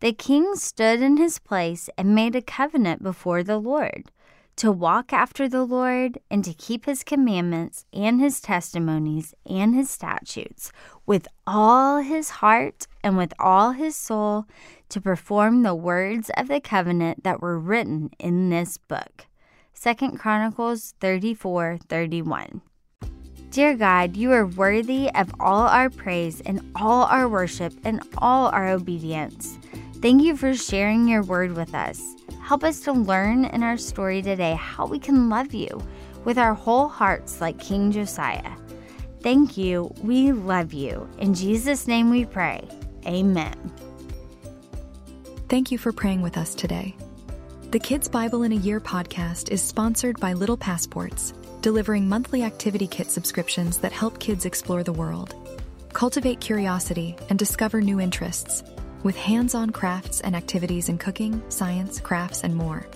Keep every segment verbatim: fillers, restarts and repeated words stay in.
The king stood in his place and made a covenant before the Lord, to walk after the Lord and to keep his commandments and his testimonies and his statutes with all his heart and with all his soul, to perform the words of the covenant that were written in this book. Second Chronicles thirty-four thirty-one. Dear God, you are worthy of all our praise and all our worship and all our obedience. Thank you for sharing your word with us. Help us to learn in our story today how we can love you with our whole hearts like King Josiah. Thank you. We love you. In Jesus' name we pray. Amen. Thank you for praying with us today. The Kids Bible in a Year podcast is sponsored by Little Passports, delivering monthly activity kit subscriptions that help kids explore the world, cultivate curiosity, and discover new interests, with hands-on crafts and activities in cooking, science, crafts, and more,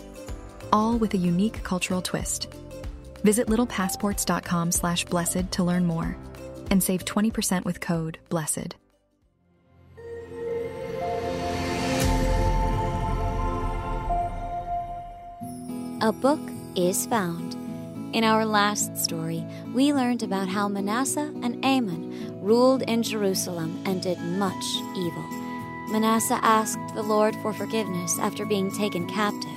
all with a unique cultural twist. Visit littlepassports.com slash blessed to learn more and save twenty percent with code BLESSED. A book is found. In our last story, we learned about how Manasseh and Amon ruled in Jerusalem and did much evil. Manasseh asked the Lord for forgiveness after being taken captive.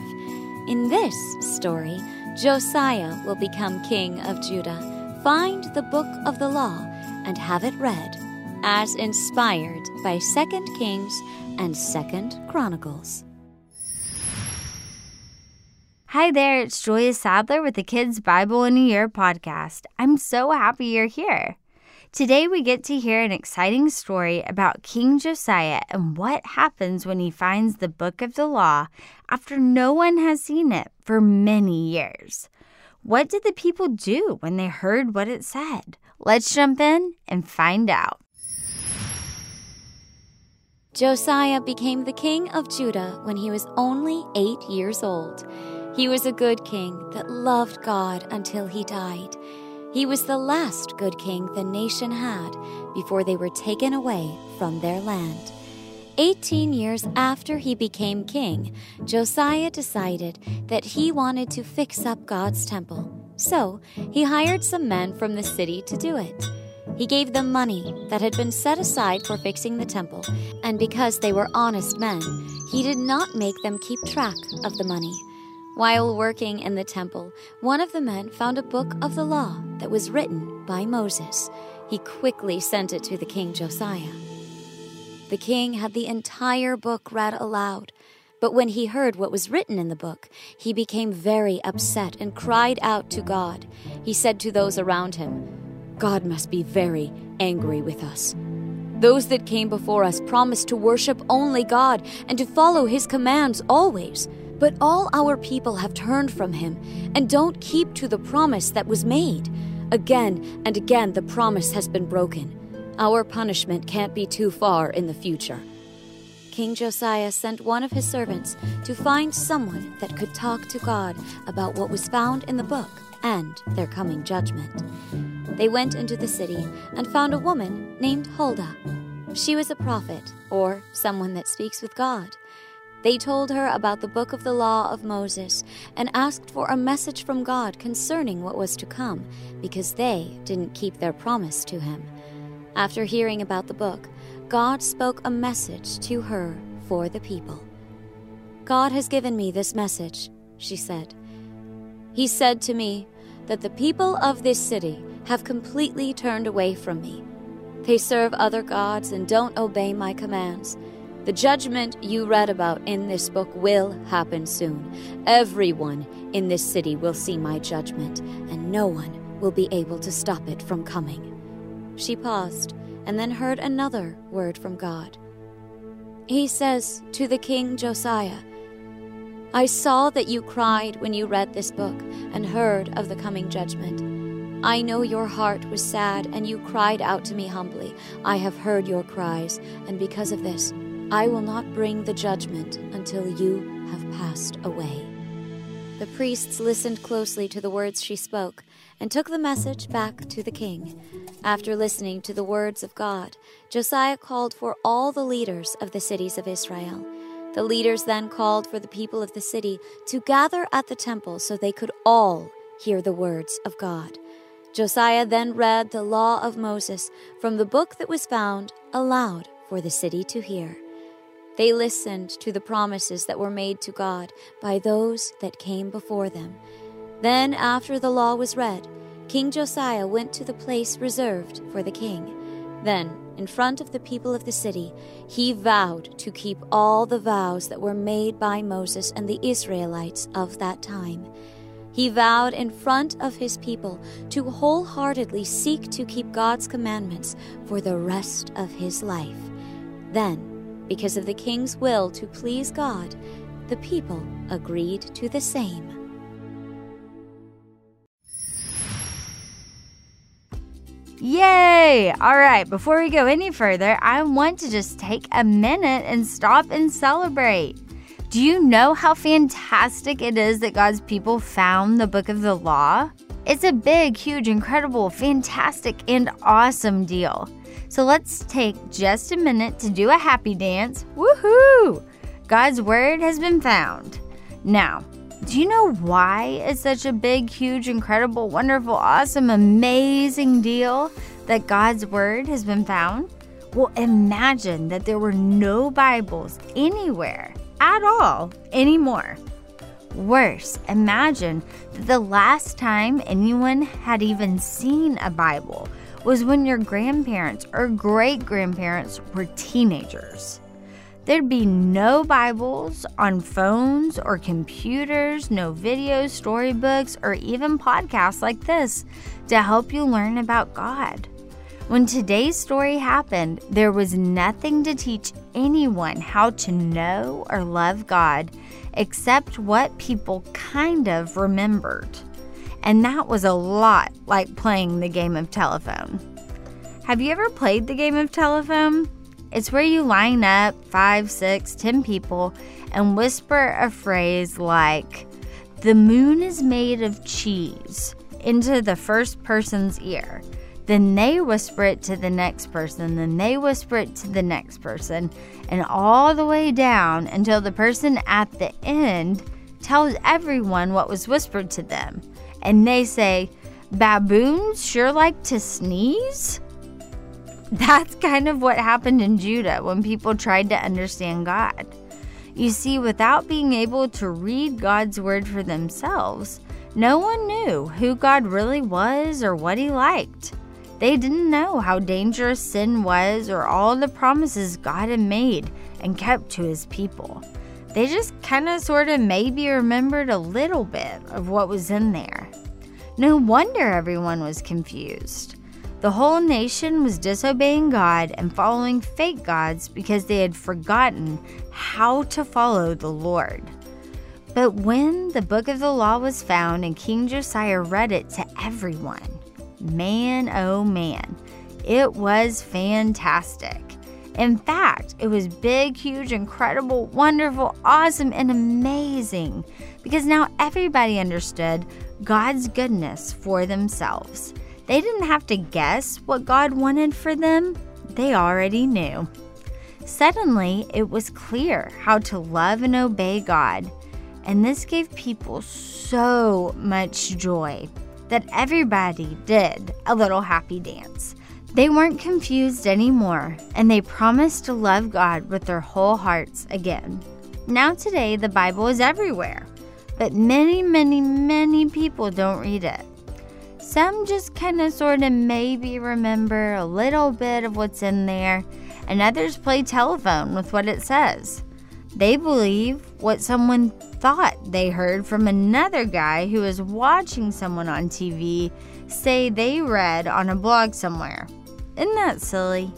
In this story, Josiah will become king of Judah, find the book of the law, and have it read, as inspired by Second Kings and Second Chronicles. Hi there, it's Julia Sadler with the Kids Bible in a Year podcast. I'm so happy you're here. Today we get to hear an exciting story about King Josiah and what happens when he finds the book of the law after no one has seen it for many years. What did the people do when they heard what it said? Let's jump in and find out. Josiah became the king of Judah when he was only eight years old. He was a good king that loved God until he died. He was the last good king the nation had before they were taken away from their land. Eighteen years after he became king, Josiah decided that he wanted to fix up God's temple. So he hired some men from the city to do it. He gave them money that had been set aside for fixing the temple, and because they were honest men, he did not make them keep track of the money. While working in the temple, one of the men found a book of the law that was written by Moses. He quickly sent it to the king Josiah. The king had the entire book read aloud, but when he heard what was written in the book, he became very upset and cried out to God. He said to those around him, "God must be very angry with us. Those that came before us promised to worship only God and to follow his commands always. But all our people have turned from him and don't keep to the promise that was made. Again and again, the promise has been broken. Our punishment can't be too far in the future." King Josiah sent one of his servants to find someone that could talk to God about what was found in the book and their coming judgment. They went into the city and found a woman named Huldah. She was a prophet, or someone that speaks with God. They told her about the book of the law of Moses and asked for a message from God concerning what was to come, because they didn't keep their promise to him. After hearing about the book, God spoke a message to her for the people. "God has given me this message," she said. "He said to me that the people of this city have completely turned away from me. They serve other gods and don't obey my commands. The judgment you read about in this book will happen soon. Everyone in this city will see my judgment, and no one will be able to stop it from coming." She paused and then heard another word from God. "He says to the king Josiah, I saw that you cried when you read this book and heard of the coming judgment. I know your heart was sad and you cried out to me humbly. I have heard your cries, and because of this, I will not bring the judgment until you have passed away." The priests listened closely to the words she spoke and took the message back to the king. After listening to the words of God, Josiah called for all the leaders of the cities of Israel. The leaders then called for the people of the city to gather at the temple so they could all hear the words of God. Josiah then read the law of Moses from the book that was found aloud for the city to hear. They listened to the promises that were made to God by those that came before them. Then, after the law was read, King Josiah went to the place reserved for the king. Then, in front of the people of the city, he vowed to keep all the vows that were made by Moses and the Israelites of that time. He vowed in front of his people to wholeheartedly seek to keep God's commandments for the rest of his life. Then, because of the king's will to please God, the people agreed to the same. Yay! All right, before we go any further, I want to just take a minute and stop and celebrate. Do you know how fantastic it is that God's people found the book of the law? It's a big, huge, incredible, fantastic, and awesome deal. So let's take just a minute to do a happy dance. Woohoo! God's word has been found. Now, do you know why it's such a big, huge, incredible, wonderful, awesome, amazing deal that God's word has been found? Well, imagine that there were no Bibles anywhere at all anymore. Worse, imagine that the last time anyone had even seen a Bible was when your grandparents or great-grandparents were teenagers. There'd be no Bibles on phones or computers, no videos, storybooks, or even podcasts like this to help you learn about God. When today's story happened, there was nothing to teach anyone how to know or love God except what people kind of remembered. And that was a lot like playing the game of telephone. Have you ever played the game of telephone? It's where you line up five, six, ten people and whisper a phrase like, "The moon is made of cheese," into the first person's ear. Then they whisper it to the next person, then they whisper it to the next person, and all the way down until the person at the end tells everyone what was whispered to them. And they say, "Baboons sure like to sneeze?" That's kind of what happened in Judah when people tried to understand God. You see, without being able to read God's word for themselves, no one knew who God really was or what he liked. They didn't know how dangerous sin was or all the promises God had made and kept to his people. They just kind of sort of maybe remembered a little bit of what was in there. No wonder everyone was confused. The whole nation was disobeying God and following fake gods because they had forgotten how to follow the Lord. But when the book of the law was found and King Josiah read it to everyone, man, oh man, it was fantastic. In fact, it was big, huge, incredible, wonderful, awesome, and amazing because now everybody understood God's goodness for themselves. They didn't have to guess what God wanted for them. They already knew. Suddenly, it was clear how to love and obey God, and this gave people so much joy that everybody did a little happy dance. They weren't confused anymore, and they promised to love God with their whole hearts again. Now today, the Bible is everywhere, but many, many, many people don't read it. Some just kind of sort of maybe remember a little bit of what's in there, and others play telephone with what it says. They believe what someone thought they heard from another guy who was watching someone on T V say they read on a blog somewhere. Isn't that silly?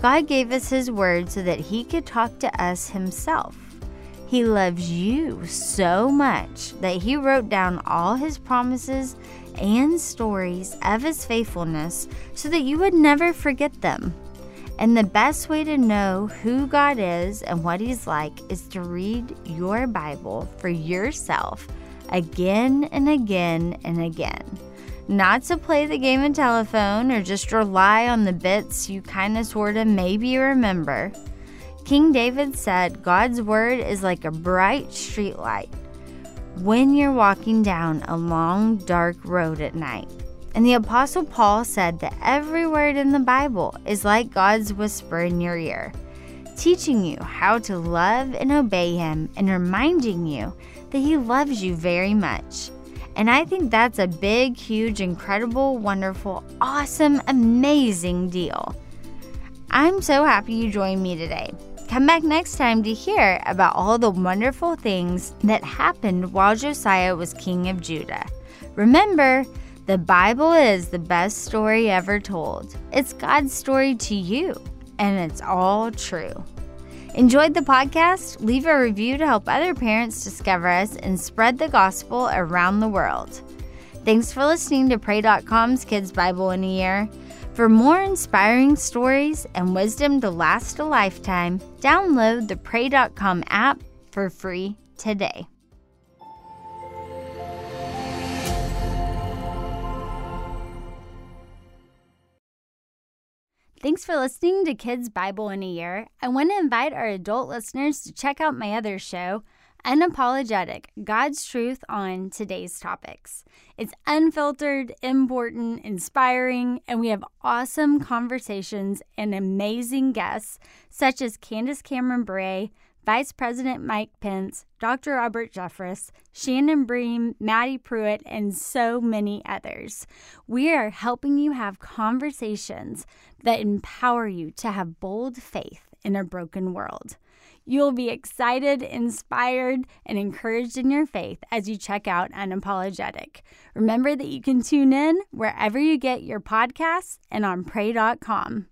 God gave us his word so that he could talk to us himself. He loves you so much that he wrote down all his promises and stories of his faithfulness so that you would never forget them. And the best way to know who God is and what he's like is to read your Bible for yourself again and again and again. Not to play the game of telephone or just rely on the bits you kind of sort of maybe remember. King David said, God's word is like a bright streetlight when you're walking down a long, dark road at night. And the Apostle Paul said that every word in the Bible is like God's whisper in your ear, teaching you how to love and obey Him and reminding you that He loves you very much. And I think that's a big, huge, incredible, wonderful, awesome, amazing deal. I'm so happy you joined me today. Come back next time to hear about all the wonderful things that happened while Josiah was king of Judah. Remember, the Bible is the best story ever told. It's God's story to you, and it's all true. Enjoyed the podcast? Leave a review to help other parents discover us and spread the gospel around the world. Thanks for listening to Pray dot com's Kids Bible in a Year. For more inspiring stories and wisdom to last a lifetime, download the Pray dot com app for free today. Thanks for listening to Kids Bible in a Year. I want to invite our adult listeners to check out my other show, Unapologetic, God's Truth on Today's Topics. It's unfiltered, important, inspiring, and we have awesome conversations and amazing guests such as Candace Cameron Bure, Vice President Mike Pence, Doctor Robert Jeffress, Shannon Bream, Maddie Pruitt, and so many others. We are helping you have conversations that empower you to have bold faith in a broken world. You'll be excited, inspired, and encouraged in your faith as you check out Unapologetic. Remember that you can tune in wherever you get your podcasts and on Pray dot com.